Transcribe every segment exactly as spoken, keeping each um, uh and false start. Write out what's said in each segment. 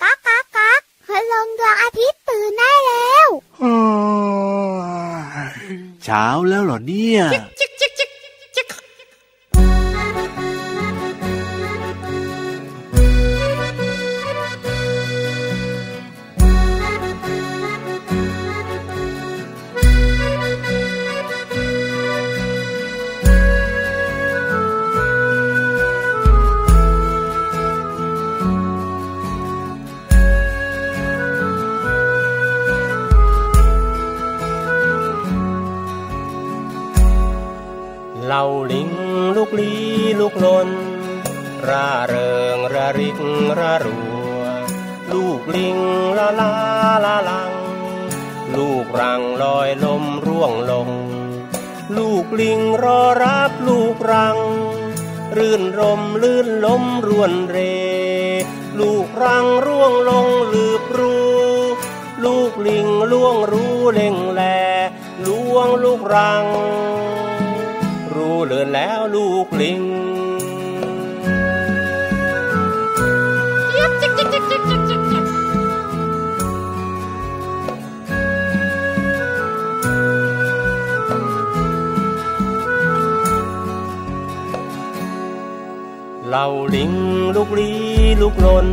ก๊ากก๊ากก๊ากพลงดวงอาทิตย์ตื่นได้แล้วเช้าแล้วเหรอเนี่ยเหล่าลิงลุกลี้ลุกลนร่าเริงระริกระรัวลูกลิงละลาละลังลูกรังลอยลมร่วงลงลูกลิงรอรับลูกรังรื่นรมลื่นลมรวนเรลูกรังร่วงลงลืบรู้ลูกลิงล่วงรู้เล่งแลล่วงลูกรังรู้เลือนแล้วลูกลิงเหล่าลิงลุกลี้ลุกลน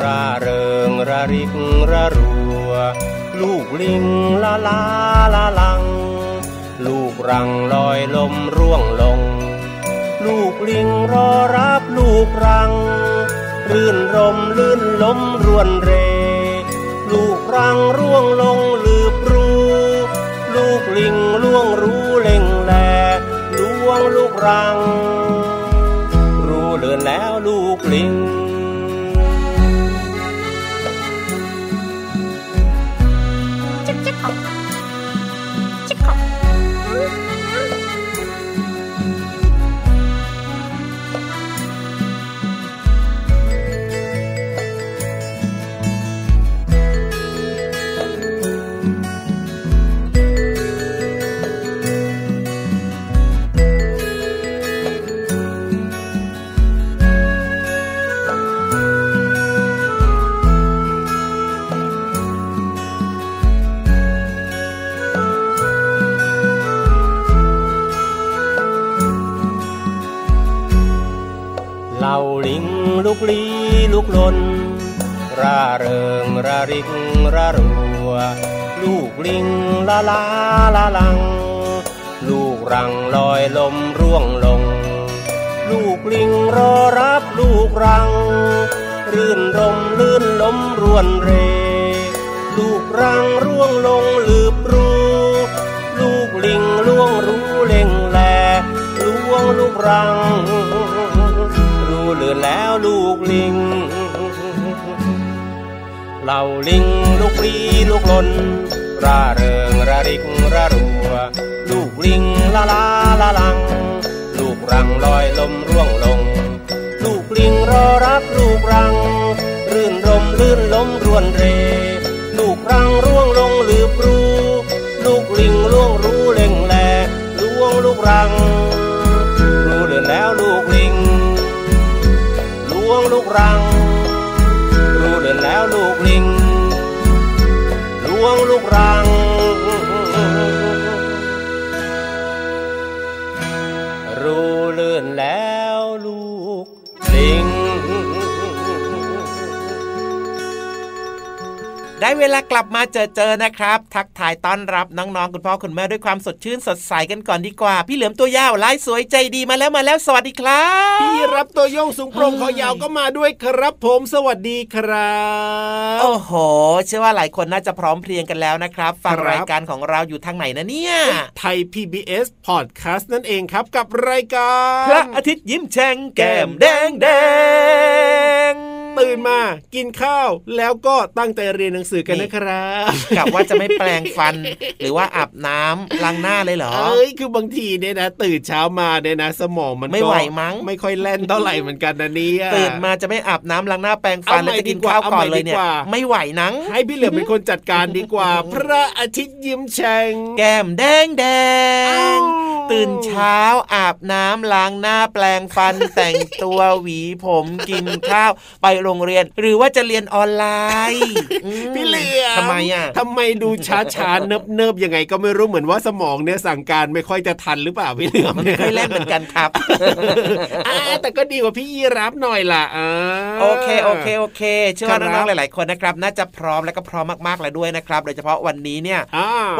ร่าเริงระริกระรัวลูกลิงละลาละลังลูกรังลอยลมร่วงลงลูกลิงรอรับลูกรังรื่นรมลื่นลมรวนเรลูกรังร่วงลงลืบรู้ลูกลิงล่วงรู้เล่งแลล่วงลูกรังรู้เลือนแล้วลูกลิงลูกลี้ลูกลนร่าเริงระริกระรัวลูกลิงละลาละลังลูกรังลอยลมร่วงลงลูกลิงรอรับลูกรังรื่นรมลื่นลมรวนเรลูกรังร่วงลงลืบรู้ลูกลิงล่วงรู้เล่งแลล่วงลูกรังเลือนแล้วลูกลิงเหล่าลิงลุกลี้ลุกลนร่าเริงระริกระรัวลูกลิงละลาละลังลูกรังลอยลมร่วงลงลูกลิงรอรับลูกรังรื่นรมลื่นลมรวนเรลูกรังร่วงลงลืบรู้ลูกลิงล่วงรู้เล่งแลล่วงลูกรังรู้เลือนแล้วลูกลิงลูกรังรู้เดินแล้วลูกลิงล่วงลูกรังรู้เดินแล้วลูกลิงได้เวลากลับมาเจอเจอนะครับทักทายต้อนรับน้องๆคุณพ่อคุณแม่ด้วยความสดชื่นสดใสกันก่อนดีกว่าพี่เหลือมตัวยาวลายสวยใจดีมาแล้วมาแล้วสวัสดีครับพี่รับตัวโยงสูงโปร่งคอยาวก็มาด้วยครับผมสวัสดีครับโอ้โหเชื่อว่าหลายคนน่าจะพร้อมเพรียงกันแล้วนะครับฟังรายการของเราอยู่ทางไหนนะเนี่ยไทย พี บี เอส Podcast นั่นเองครับกับรายการพระอาทิตย์ยิ้มแฉ่งแก้มแดงแดงตื่นมากินข้าวแล้วก็ตั้งใจเรียนหนังสือกันนะครับกะว่าจะไม่แปรงฟันหรือว่าอาบน้ำล้างหน้าเลยเหรอเอ้ยคือบางทีเนี่ยนะตื่นเช้ามาเนี่ยนะสมองมันไม่ไหวมั้งไม่ค่อยแล่นเท่าไหร่เหมือนกันนะเนี่ยตื่นมาจะไม่อาบน้ำล้างหน้าแปรงฟันแล้วจะกินข้าวก่อนเลยเนี่ยไม่ไหวนังให้พี่เหลือเป็นคนจัดการดีกว่าพระอาทิตย์ยิ้มแฉ่งแก้มแดงแดง ตื่นเช้าอาบน้ำล้างหน้าแปรงฟันแต่งตัวหวีผมกินข้าวไปโรงเรียนหรือว่าจะเรียนออนไลน์พี่เหลือทำไมอ่ะทำไมดูช้าๆเนิบๆยังไงก็ไม่รู้เหมือนว่าสมองเนี่ยสั่งการไม่ค่อยจะทันหรือเปล่าพี่เหลือมันไม่ค่อยแล่นเหมือนกันครับแต่ก็ดีกว่าพี่ยีรับหน่อยล่ะโอเคโอเคโอเคเชื่อว่าน้องๆหลายๆคนนะครับน่าจะพร้อมและก็พร้อมมากๆเลยด้วยนะครับโดยเฉพาะวันนี้เนี่ย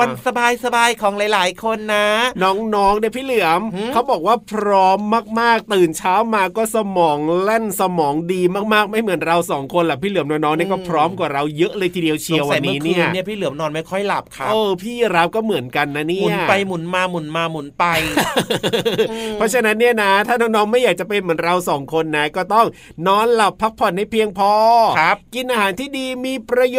วันสบายๆของหลายๆคนนะน้องๆเนี่ยพี่เหลือมเขาบอกว่าพร้อมมากๆตื่นเช้ามาก็สมองแล่นสมองดีมากๆไม่เหมือนเราสองคนล่ะพี่เหลือมน้องๆเนี่ยก็พร้อมกว่าเราเยอะเลยทีเดียวเชียววันนี้เนี่ยเนี่ยพี่เหลือมนอนไม่ค่อยหลับครับเออพี่รับก็เหมือนกันนะเนี่ยหมุนไปหมุนมาหมุนมาหมุนไปเพราะฉะนั้นเนี่ยนะถ้าน้องๆไม่อยากจะเป็นเหมือนเราสองคนนะก็ต้องนอนหลับพักผ่อนให้เพียงพอกินอาหารที่ดีมีประโย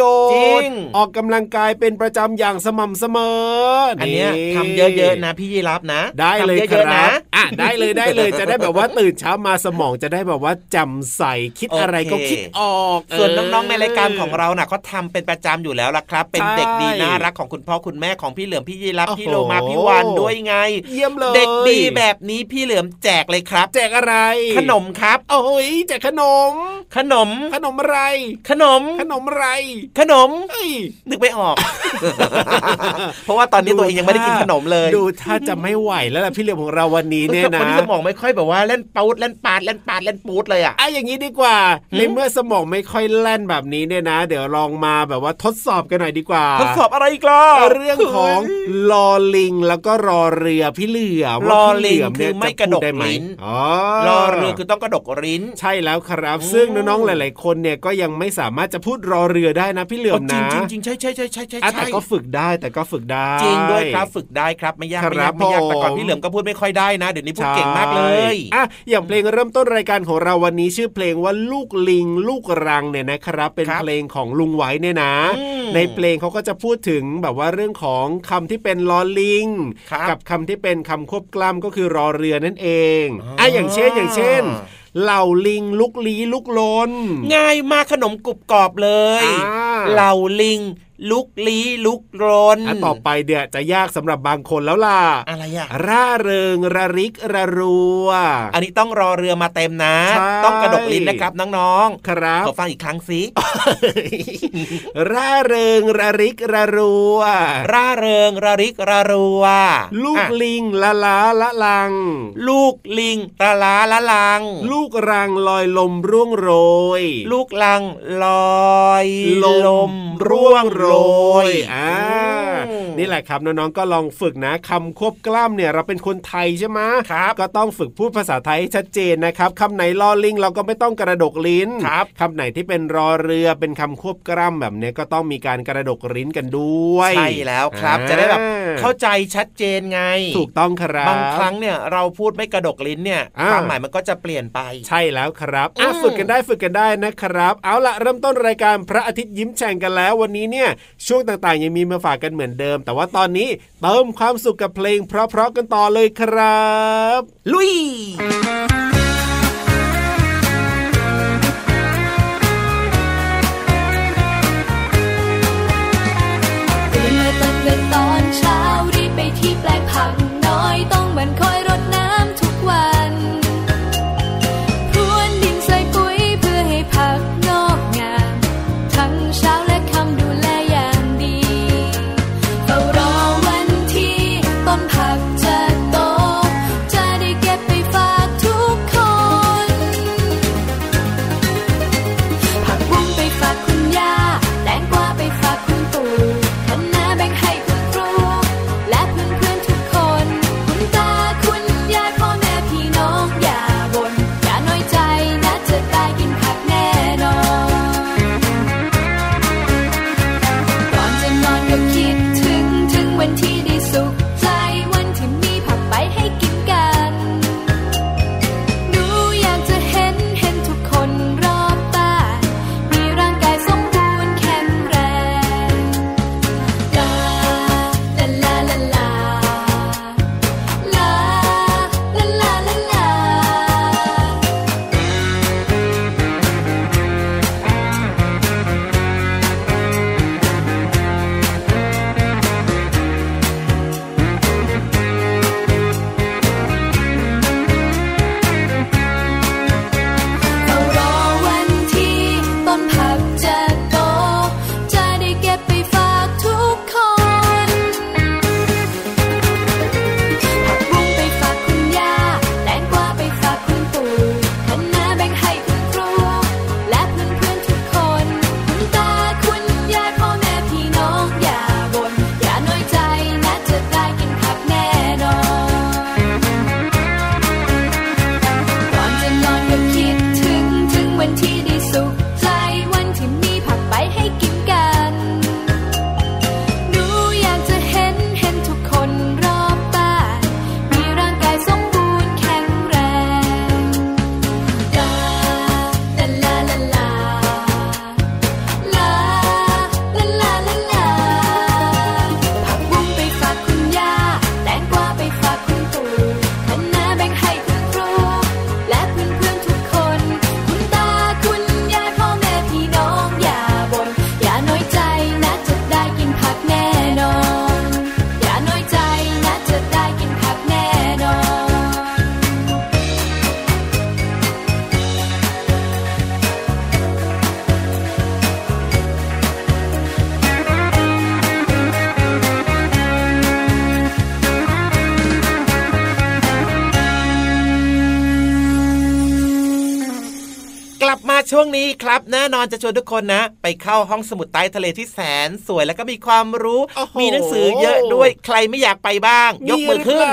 ชน์ออกกำลังกายเป็นประจำอย่างสม่ำเสมออันนี้ทำเยอะๆนะพี่ยีรับนะได้เลยครับอ่ะได้เลยได้เลยจะได้แบบว่าตื่นเช้ามาสมองจะได้แบบว่าจำใส่คิดอะไรก็คิดออกส่วนน้องๆในรายการของเราน่ะเขาทำเป็นประจำอยู่แล้วล่ะครับเป็นเด็กดีน่ารักของคุณพ่อคุณแม่ของพี่เหลือมพี่ยีรับพี่โลมาพี่วานด้วยไงเยี่ยมเลยเด็กดีแบบนี้พี่เหลือมแจกเลยครับแจกอะไรขนมครับโอ้ยแจกขนมขนมขนมอะไรขนมขนมอะไรขนมนึกไม่ออกเพราะว่าตอนนี้ตัวเองยังไม่ได้กินขนมเลยดูถ้าจะไม่ไหวแล้วล่ะพี่เหลือมของเราวันนี้เนี่ยนะคนที่สมองไม่ค่อยแบบว่าเล่นปูดเล่นปาดเล่นปาดเล่นปูดเลยอ่ะไอ้อย่างนี้ดีกว่าในเมื่อสมองไม่ค่อยแล่นแบบนี้เนี่ยนะเดี๋ยวลองมาแบบว่าทดสอบกันหน่อยดีกว่าทดสอบอะไรอีกล่ะเรื่องของลอลิงแล้วก็รอเรือพี่เหลือมลอลิงคือไม่กระดกลิ้นรอเรือคือต้องกระดกลิ้นใช่แล้วครับซึ่งน้องๆหลายๆคนเนี่ยก็ยังไม่สามารถจะพูดรอเรือได้นะพี่เหลือมนะจริงๆๆใช่ๆๆๆแต่ก็ฝึกได้แต่ก็ฝึกได้จริงด้วยครับฝึกได้ครับไม่ยากไม่ยากไม่ยากแต่ก่อนพี่เหลือมก็พูดไม่ค่อยได้นะเดี๋ยวนี้พูดเก่งมากเลยอ่ะอย่างเพลงเริ่มต้นรายการของเราวันนี้ชื่อเพลงว่าลูกลิงลูกรังเนี่ยนะครับเป็นเพลงของลุงไว้เนี่ยนะในเพลงเขาก็จะพูดถึงแบบว่าเรื่องของคำที่เป็นลอลิงกับคำที่เป็นคำควบกล้ำก็คือรอเรือนั่นเองอ่ะอย่างเช่นอย่างเช่นเหล่าลิงลุกลี้ลุกลนง่ายมากขนมกรุบกรอบเลยเหล่าลิงลุกลี้ลุกลนอ่ะต่อไปเดี๋ยวจะยากสำหรับบางคนแล้วล่ะอะไรอ่ะร่าเริงระริกระรัวอันนี้ต้องรอเรือมาเต็มนะต้องกระดกลิ้นนะครับน้องๆครับขอฟังอีกครั้งสิ ร่าเริงระริกระรัวร่าเริงระริกระรัวลูกลิงละล้าละลังลูกลิงละล้าละลังลูกรังลอยลมร่วงโรยลูกรังลอยลมร่วงโรยอ่านี่แหละครับน้องๆก็ลองฝึกนะคำควบกล้ำเนี่ยเราเป็นคนไทยใช่ไหมครับก็ต้องฝึกพูดภาษาไทยชัดเจนนะครับคำไหนลอลิงเราก็ไม่ต้องกระดกลิ้นครับคำไหนที่เป็นรอเรือเป็นคำควบกล้ำแบบนี้ก็ต้องมีการกระดกลิ้นกันด้วยใช่แล้วครับจะได้แบบเข้าใจชัดเจนไงถูกต้องครับบางครั้งเนี่ยเราพูดไม่กระดกลิ้นเนี่ยความหมายมันก็จะเปลี่ยนไปใช่แล้วครับอ่ะฝึกกันได้ฝึกกันได้นะครับเอาละเริ่มต้นรายการพระอาทิตย์ยิ้มแฉ่งกันแล้ววันนี้เนี่ยช่วงต่างๆยังมีมาฝากกันเหมือนเดิมแต่ว่าตอนนี้เติมความสุขกับเพลงเพราะๆกันต่อเลยครับลุยตื่นมาตักเงินตอนเช้ารีบไปที่แปลงผักน้อยต้องมันคอยรดน้ำทุกวันพรวนดินใส่ปุ๋ยเพื่อให้ผักงอกงามทั้งเช้าและค่ำดูแลอย่างดีเฝ้ารอวันที่ต้นผักจะโตจะได้เก็บไปฝากทุกคน กลับมาช่วงนี้ครับแน่นอนจะชวนทุกคนนะไปเข้าห้องสมุดใต้ทะเลที่แสนสวยแล้วก็มีความรู้มีหนังสือเยอะด้วยใครไม่อยากไปบ้างยกมือขึ้น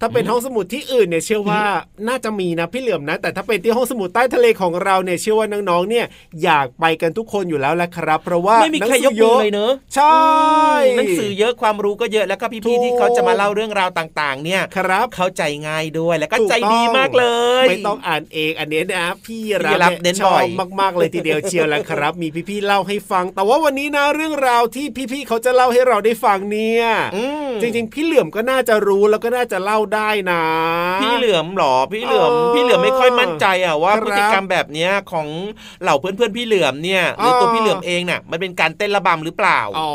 ถ้าเป็นห้องสมุดที่อื่นเนี่ยเชื่อว่าน่าจะมีนะพี่เหลือมนะแต่ถ้าเป็นที่ห้องสมุดใต้ทะเลของเราเนี่ยเชื่อว่าน้องๆเนี่ยอยากไปกันทุกคนอยู่แล้วแหละครับเพราะว่าไม่มีใครยกมือเลยเนอะใช่หนังสือเยอะความรู้ก็เยอะแล้วก็พี่ๆที่เขาจะมาเล่าเรื่องราวต่างๆเนี่ยครับเข้าใจง่ายด้วยแล้วก็ใจดีมากเลยไม่ต้องอ่านเองอันนี้นะพี่รับเน้นบ่อยมากๆเลยทีเดียวเชียวแล้วครับมีพี่ๆเล่าให้ฟังแต่ว่าวันนี้นะเรื่องราวที่พี่ๆเขาจะเล่าให้เราได้ฟังเนี่ยจริงๆพี่เหลือมก็น่าจะรู้แล้วก็น่าจะเล่าได้นะพี่เหลือมหรอพี่เหลือมพี่เหลือมไม่ค่อยมั่นใจอ่ะว่าพฤติกรรมแบบเนี้ยของเหล่าเพื่อนๆพี่เหลือมเนี่ยหรือตัวพี่เหลือมเองน่ะมันเป็นการเต้นระบำหรือเปล่าอ๋อ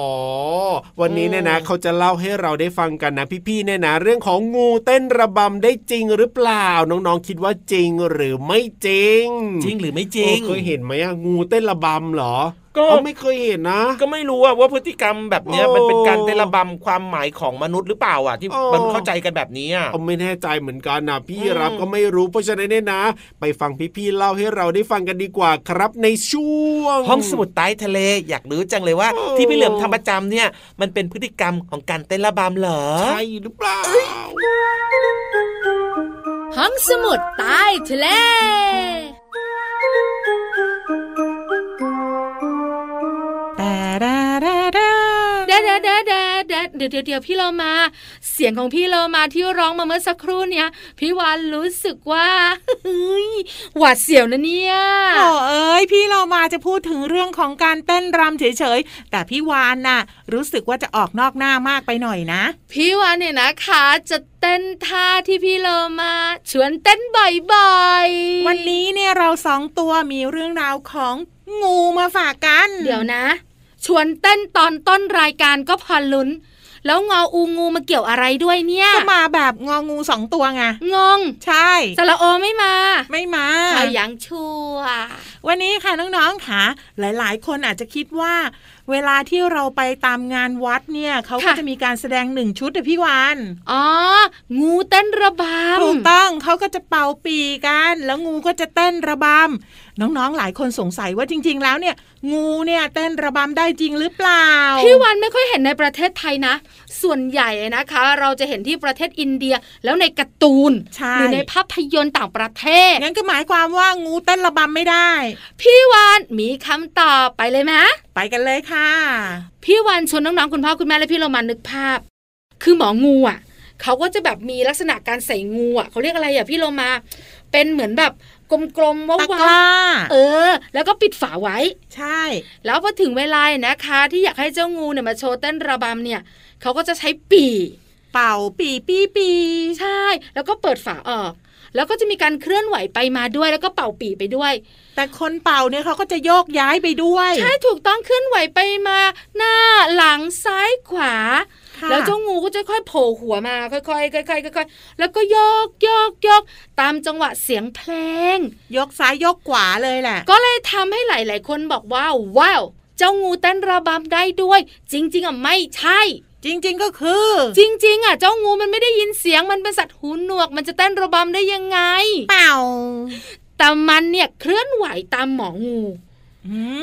วันนี้เนี่ยนะเขาจะเล่าให้เราได้ฟังกันนะพี่ๆเนี่ยนะเรื่องของงูเต้นระบำได้จริงหรือเปล่าน้องๆคิดว่าจริงหรือไม่จริงจริงหรือไม่จริงเคยเห็นไหมอะงูเต้นระบำเหรอก็ไม่เคยเห็นนะก็ไม่รู้ว่าพฤติกรรมแบบนี้มันเป็นการเต้นระบำความหมายของมนุษย์หรือเปล่าอ่ะที่มันเข้าใจกันแบบนี้อ่ะไม่แน่ใจเหมือนกันนะพี่รับก็ไม่รู้เพราะฉะนั้นเนี่ยนะไปฟังพี่ๆเล่าให้เราได้ฟังกันดีกว่าครับในช่วงห้องสมุดใต้ทะเลอยากรู้จังเลยว่าที่พี่เหลือมทำประจำเนี่ยมันเป็นพฤติกรรมของการเต้นระบำเหรอใช่หรือเปล่าห้องสมุดใต้ทะเลเดี๋ยวเดี๋ยวพี่เรามาเสียงของพี่เรามาที่ร้องมาเมื่อสักครู่เนี่ยพี่วานรู้สึกว่าหวาดเสียวนะเนี่ยโอ้เอ้ยพี่เรามาจะพูดถึงเรื่องของการเต้นรำเฉยๆแต่พี่วานน่ะรู้สึกว่าจะออกนอกหน้ามากไปหน่อยนะพี่วานเนี่ยนะคะจะเต้นท่าที่พี่เรามาชวนเต้นบ่อยๆวันนี้เนี่ยเราสองตัวมีเรื่องราวของงูมาฝากกันเดี๋ยวนะชวนเต้นตอนต้นรายการก็พอลุ้นแล้วงออูงูมาเกี่ยวอะไรด้วยเนี่ยก็มาแบบงองูสองตัวไงงงใช่สระโอไม่มาไม่มาใครยังชั่ววันนี้ค่ะน้องๆค่ะหลายๆคนอาจจะคิดว่าเวลาที่เราไปตามงานวัดเนี่ยเขาก็จะมีการแสดงหนึ่งชุดอะพี่วานอ๋องูเต้นระบำถูกต้องเขาก็จะเป่าปีกันแล้วงูก็จะเต้นระบำน้องๆหลายคนสงสัยว่าจริงๆแล้วเนี่ยงูเนี่ยเต้นระบำได้จริงหรือเปล่าพี่วานไม่ค่อยเห็นในประเทศไทยนะส่วนใหญ่นะคะเราจะเห็นที่ประเทศอินเดียแล้วในการ์ตูนหรือในภาพยนตร์ต่างประเทศงั้นก็หมายความว่างูเต้นระบำไม่ได้พี่วานมีคำตอบไปเลยมั้ยไปกันเลยค่ะพี่วานชวนน้องๆคุณพ่อคุณแม่และพี่เรามานึกภาพคือหมองูอ่ะเขาก็จะแบบมีลักษณะการใส่งูอ่ะเขาเรียกอะไรอ่ะพี่เรามาเป็นเหมือนแบบกลมๆว่าวๆเออแล้วก็ปิดฝาไว้ใช่แล้วพอถึงเวลานะคะที่อยากให้เจ้างูเนี่ยมาโชว์เต้นระบำเนี่ยเขาก็จะใช้ปี่เป่าปี่ปี่ปี่ใช่แล้วก็เปิดฝาออกแล้วก็จะมีการเคลื่อนไหวไปมาด้วยแล้วก็เป่าปี่ไปด้วยแต่คนเป่าเนี่ยเขาก็จะโยกย้ายไปด้วยใช่ถูกต้องเคลื่อนไหวไปมาหน้าหลังซ้ายขวาแล้วเจ้างูก็จะค่อยโผล่หัวมาค่อยๆค่อยๆค่อยๆแล้วก็โยกโยกโยกตามจังหวะเสียงเพลงยกซ้ายยกขวาเลยแหละก็เลยทำให้หลายๆคนบอกว่าว้าวเจ้างูเต้นระบำได้ด้วยจริงๆอ่ะไม่ใช่จริงๆก็คือจริงๆอ่ะเจ้างูมันไม่ได้ยินเสียงมันเป็นสัตว์หูหนวกมันจะเต้นระบำได้ยังไงเปล่าแต่มันเนี่ยเคลื่อนไหวตามหมองู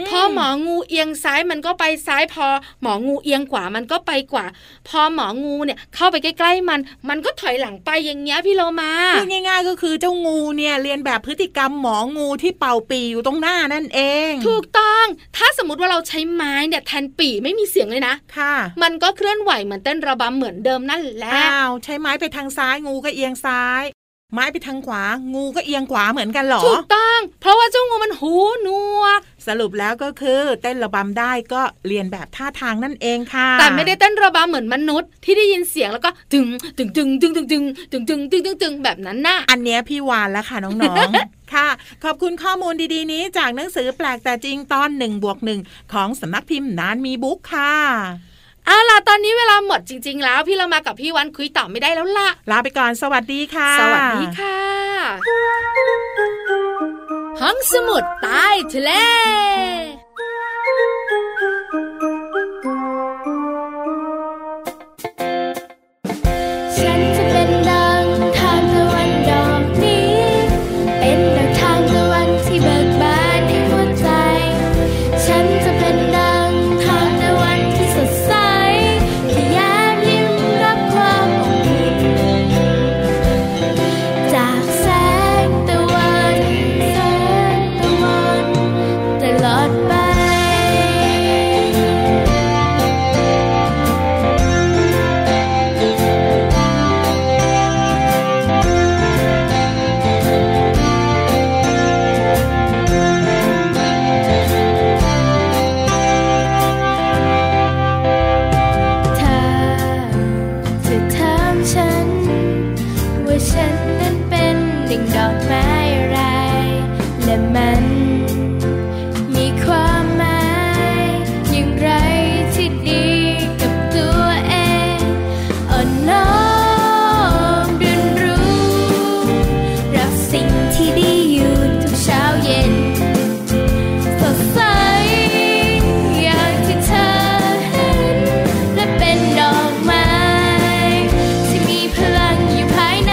พอหมองูเอียงซ้ายมันก็ไปซ้ายพอหมองูเอียงขวามันก็ไปขวาพอหมองูเนี่ยเข้าไปใกล้ๆมันมันก็ถอยหลังไปอย่างเงี้ยพี่โลมาพูดง่ายๆก็คือเจ้างูเนี่ยเรียนแบบพฤติกรรมหมองูที่เป่าปี่อยู่ตรงหน้านั่นเองถูกต้องถ้าสมมติว่าเราใช้ไม้เนี่ยแทนปี่ไม่มีเสียงเลยนะค่ะมันก็เคลื่อนไหวเหมือนเต้นระบำเหมือนเดิมนั่นแหละอ้าวใช้ไม้ไปทางซ้ายงูก็เอียงซ้ายไม้ไปทางขวางูก็เอียงขวาเหมือนกันหรอถูกต้องเพราะว่าเจ้างูมันหูหนวกสรุปแล้วก็คือเต้นระบำได้ก็เรียนแบบท่าทางนั่นเองค่ะแต่ไม่ได้เต้นระบำเหมือนมนุษย์ที่ได้ยินเสียงแล้วก็ตึงตึงตึงตึงตึงตึงตึงตึงตึงตึงตึงแบบนั้นน่ะอันเนี้ยพี่วานแล้วค่ะน้องๆ ค่ะขอบคุณข้อมูลดีๆนี้จากหนังสือแปลกแต่จริงตอน หนึ่งบวกหนึ่ง ของสำนักพิมพ์นานมีบุ๊กค่ะเอาล่ะตอนนี้เวลาหมดจริงๆแล้วพี่เรามากับพี่วันคุยต่อไม่ได้แล้วล่ะลาไปก่อนสวัสดีค่ะสวัสดีค่ะห้องสมุดใต้ทะเลฉันจะเป็นดังทานตะวันดอกนี้เป็นดังทานตะวันที่เบิก และมันมีความหมายอย่างไรที่ดีกับตัวเองอ่อนน้อมเรียนรู้รับสิ่งที่ดีอยู่ทุกเช้าเย็นสดใสอย่างที่เธอเห็นและเป็นดอกไม้ที่มีพลังอยู่ภายใน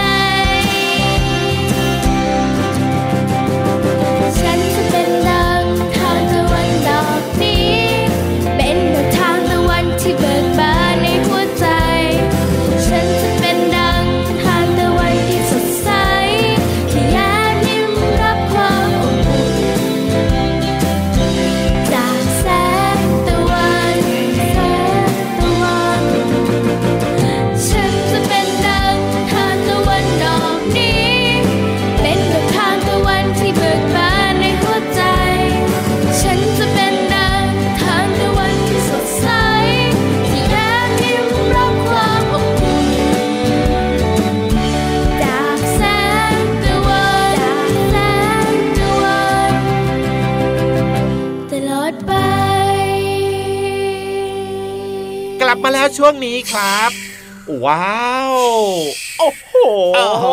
ฉันจะเป็นดังทางตะวันดอกนี้เป็นดังทางตะวันที่เบิกบานในหัวใจฉันจะเป็นดังทางตะวันที่สดใสที่แย้มยิ้มรับความอบอุ่นจากแสงตะวันแสงตะวันฉันจะเป็นดังทางตะวันดอกนี้เป็นดังทางตะวันที่เบิกบานในหัวใจฉันจะเป็นดังทางตะวันที่สดใสที่แย้มยิ้มรับความอบอุ่นจากแสงตะวันจากแสงตะวันตลอดไป กลับมาแล้วช่วงนี้ครับ ว้าวโอ้โหโอ้โห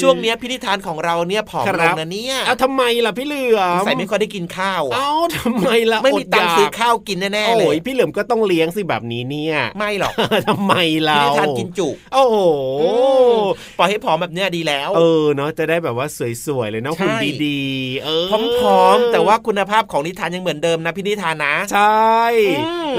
ช่วงเนี้ยพินิธานของเราเนี่ยผอมลงนะเนี่ยเอาทำไมล่ะพี่เหลือมใส่ไม่ค่อยได้กินข้าวอ่ะเอ้าทำไมล่ะไม่มีตังค์ซื้อข้าวกินแน่ๆเลยโอ้ยพี่เหลือมก็ต้องเลี้ยงสิแบบนี้เนี่ยไม่หรอก ทำไมเราพินิธานกินจุโอ้โหปล่อยให้ผอมแบบเนี้ยดีแล้วเออเนาะจะได้แบบว่าสวยๆเลยนะหุ่นดีๆเออผอมๆแต่ว่าคุณภาพของนิทานยังเหมือนเดิมนะพินิธานนะใช่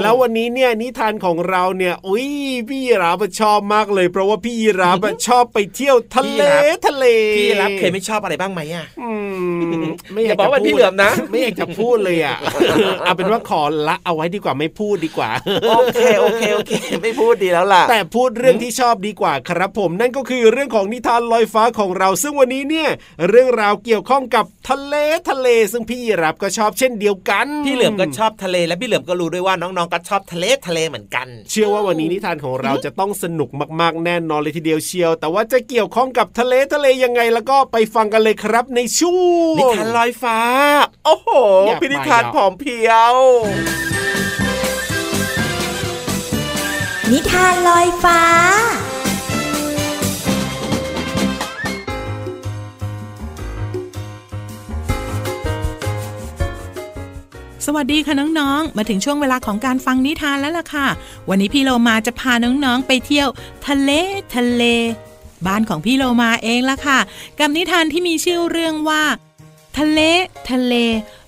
แล้ววันนี้เนี่ยนิทานของเราเนี่ยอุ้ยพี่เราชอบมากเลยเพราะว่าพี่ยีราฟชอบไปเที่ยวทะเลทะเลพี่ยีราฟเคยไม่ชอบอะไรบ้างไหมอ่ะไม่อยากบอกว่าพี่เหลือมนะไม่อยากจะพูดเลยอ่ะเอาเป็นว่าขอละเอาไว้ดีกว่าไม่พูดดีกว่าโอเคโอเคโอเคไม่พูดดีแล้วล่ะแต่พูดเรื่องที่ชอบดีกว่าครับผมนั่นก็คือเรื่องของนิทานลอยฟ้าของเราซึ่งวันนี้เนี่ยเรื่องราวเกี่ยวข้องกับทะเลทะเลซึ่งพี่ยีราฟก็ชอบเช่นเดียวกันพี่เหลือมก็ชอบทะเลและพี่เหลือมก็รู้ด้วยว่าน้องๆก็ชอบทะเลทะเลเหมือนกันเชื่อว่าวันนี้นิทานของเราจะต้องสนุกมากๆแน่นอนเลยทีเดียวเชียวแต่ว่าจะเกี่ยวข้องกับทะเลทะเลยังไงแล้วก็ไปฟังกันเลยครับในช่วงนิทานลอยฟ้าโอ้โหพินิธานผอมเพรียวนิทานลอยฟ้าสวัสดีค่ะน้องๆมาถึงช่วงเวลาของการฟังนิทานแล้วล่ะค่ะวันนี้พี่โลมาจะพาน้องๆไปเที่ยวทะเลทะเลบ้านของพี่โลมาเองล่ะค่ะกับนิทานที่มีชื่อเรื่องว่าทะเลทะเล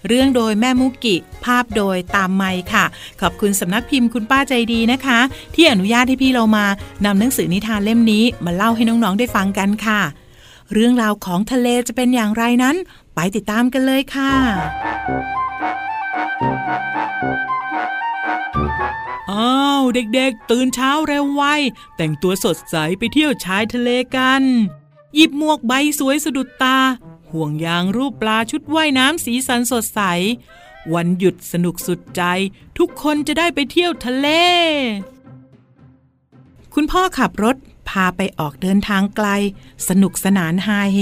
เรื่องโดยแม่มุกิภาพโดยตามไมค์ค่ะขอบคุณสำนักพิมพ์คุณป้าใจดีนะคะที่อนุญาตให้พี่โลมานำหนังสือนิทานเล่มนี้มาเล่าให้น้องๆได้ฟังกันค่ะเรื่องราวของทะเลจะเป็นอย่างไรนั้นไปติดตามกันเลยค่ะอ้าวเด็กๆตื่นเช้าเร็วไวแต่งตัวสดใสไปเที่ยวชายทะเลกันหยิบหมวกใบสวยสะดุดตาห่วงยางรูปปลาชุดว่ายน้ำสีสันสดใสวันหยุดสนุกสุดใจทุกคนจะได้ไปเที่ยวทะเลคุณพ่อขับรถพาไปออกเดินทางไกลสนุกสนานฮาเฮ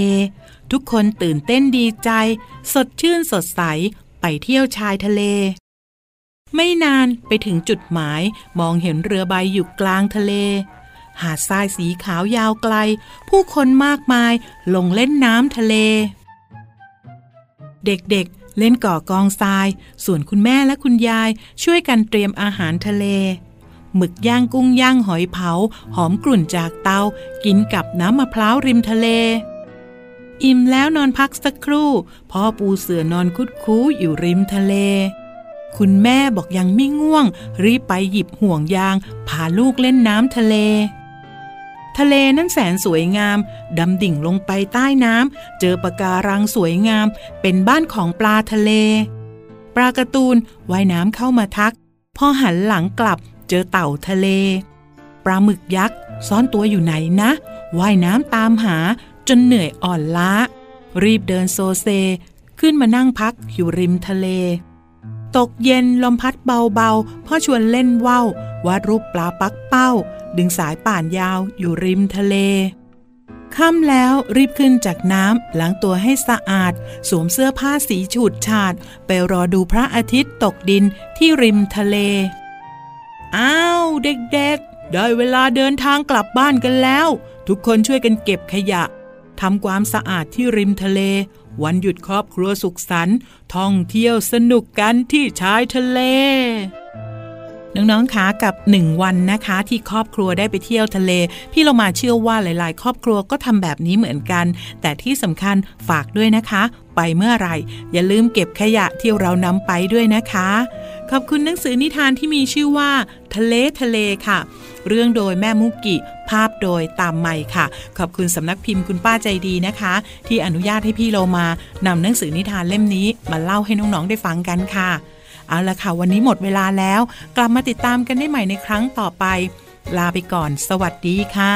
ทุกคนตื่นเต้นดีใจสดชื่นสดใสไปเที่ยวชายทะเลไม่นานไปถึงจุดหมายมองเห็นเรือใบอยู่กลางทะเลหาดทรายสีขาวยาวไกลผู้คนมากมายลงเล่นน้ำทะเลเด็กๆ เ, เล่นก่อกองทรายส่วนคุณแม่และคุณยายช่วยกันเตรียมอาหารทะเลหมึกย่างกุ้งย่างหอยเผาหอมกลุ่นจากเตากินกับน้ำมะพร้าวริมทะเลอิ่มแล้วนอนพักสักครู่พ่อปูเสือนอนคุดคู้อยู่ริมทะเลคุณแม่บอกยังไม่ง่วงรีบไปหยิบห่วงยางพาลูกเล่นน้ำทะเลทะเลนั้นแสนสวยงามดำดิ่งลงไปใต้น้ำเจอปะการังสวยงามเป็นบ้านของปลาทะเลปลาการ์ตูนว่ายน้ำเข้ามาทักพอหันหลังกลับเจอเต่าทะเลปลาหมึกยักษ์ซ่อนตัวอยู่ไหนนะว่ายน้ำตามหาจนเหนื่อยอ่อนล้ารีบเดินโซเซขึ้นมานั่งพักอยู่ริมทะเลตกเย็นลมพัดเบาๆพ่อชวนเล่นว่าววาดรูปปลาปักเป้าดึงสายป่านยาวอยู่ริมทะเล ค่ำแล้วรีบขึ้นจากน้ำล้างตัวให้สะอาดสวมเสื้อผ้าสีฉูดฉาดไปรอดูพระอาทิตย์ตกดินที่ริมทะเลอ้าวเด็กๆได้เวลาเดินทางกลับบ้านกันแล้วทุกคนช่วยกันเก็บขยะทำความสะอาดที่ริมทะเลวันหยุดครอบครัวสุขสันต์ท่องเที่ยวสนุกกันที่ชายทะเลน้องๆคะกับหนึ่งวันนะคะที่ครอบครัวได้ไปเที่ยวทะเลพี่เรามาเชื่อว่าหลายๆครอบครัวก็ทำแบบนี้เหมือนกันแต่ที่สำคัญฝากด้วยนะคะไปเมื่อไหร่อย่าลืมเก็บขยะที่เรานำไปด้วยนะคะขอบคุณหนังสือนิทานที่มีชื่อว่าทะเลทะเลค่ะเรื่องโดยแม่มุกิภาพโดยตามใหม่ค่ะขอบคุณสำนักพิมพ์คุณป้าใจดีนะคะที่อนุญาตให้พี่เรามานำหนังสือนิทานเล่มนี้มาเล่าให้น้องๆได้ฟังกันค่ะเอาล่ะค่ะวันนี้หมดเวลาแล้วกลับมาติดตามกันได้ใหม่ในครั้งต่อไปลาไปก่อนสวัสดีค่ะ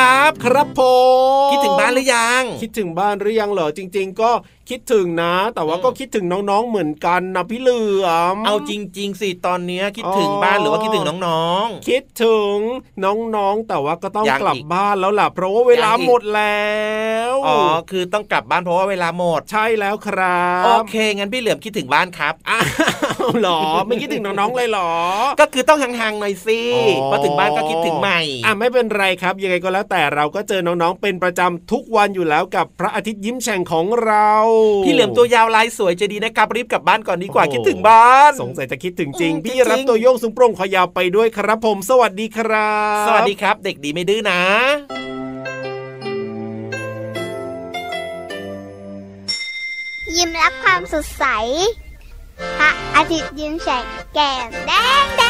ครับครับผมคิดถึงบ้านหรือยังคิดถึงบ้านหรือยังเหรอจริงๆก็คิดถึงนะแต่ว่าก็คิดถึงน้องๆเหมือนกันนะพี่เหลือมเอาจริงๆสิตอนนี้คิดถึงบ้านหรือว่าคิดถึงน้องๆคิดถึงน้องๆแต่ว่าก็ต้องกลับบ้านแล้วล่ะเพราะว่าเวลาหมดแล้วอ๋อคือต้องกลับบ้านเพราะว่าเวลาหมดใช่แล้วครับโอเคงั้นพี่เหลือมคิดถึงบ้านครับอ้าวเหรอไม่คิดถึงน้องๆเลยเหรอก็คือต้องห่างๆหน่อยสิพอถึงบ้านก็คิดถึงใหม่อ่ะไม่เป็นไรครับยังไงก็แล้วแต่เราก็เจอน้องๆเป็นประจำทุกวันอยู่แล้วกับพระอาทิตย์ยิ้มแฉ่งของเราพี่เหลือมตัวยาวลายสวยจะดีนะครับรีบกลับบ้านก่อนดีกว่าคิดถึงบ้านสงสัยจะคิดถึงจริงพี่รับตัวโยงสูงโปร่งขอยาวไปด้วยครับผมสวัสดีครับสวัสดีครับเด็กดีไม่ดื้อนะยิ้มรับความสดใสพระอาทิตย์ยิ้มแฉกแก้มแดง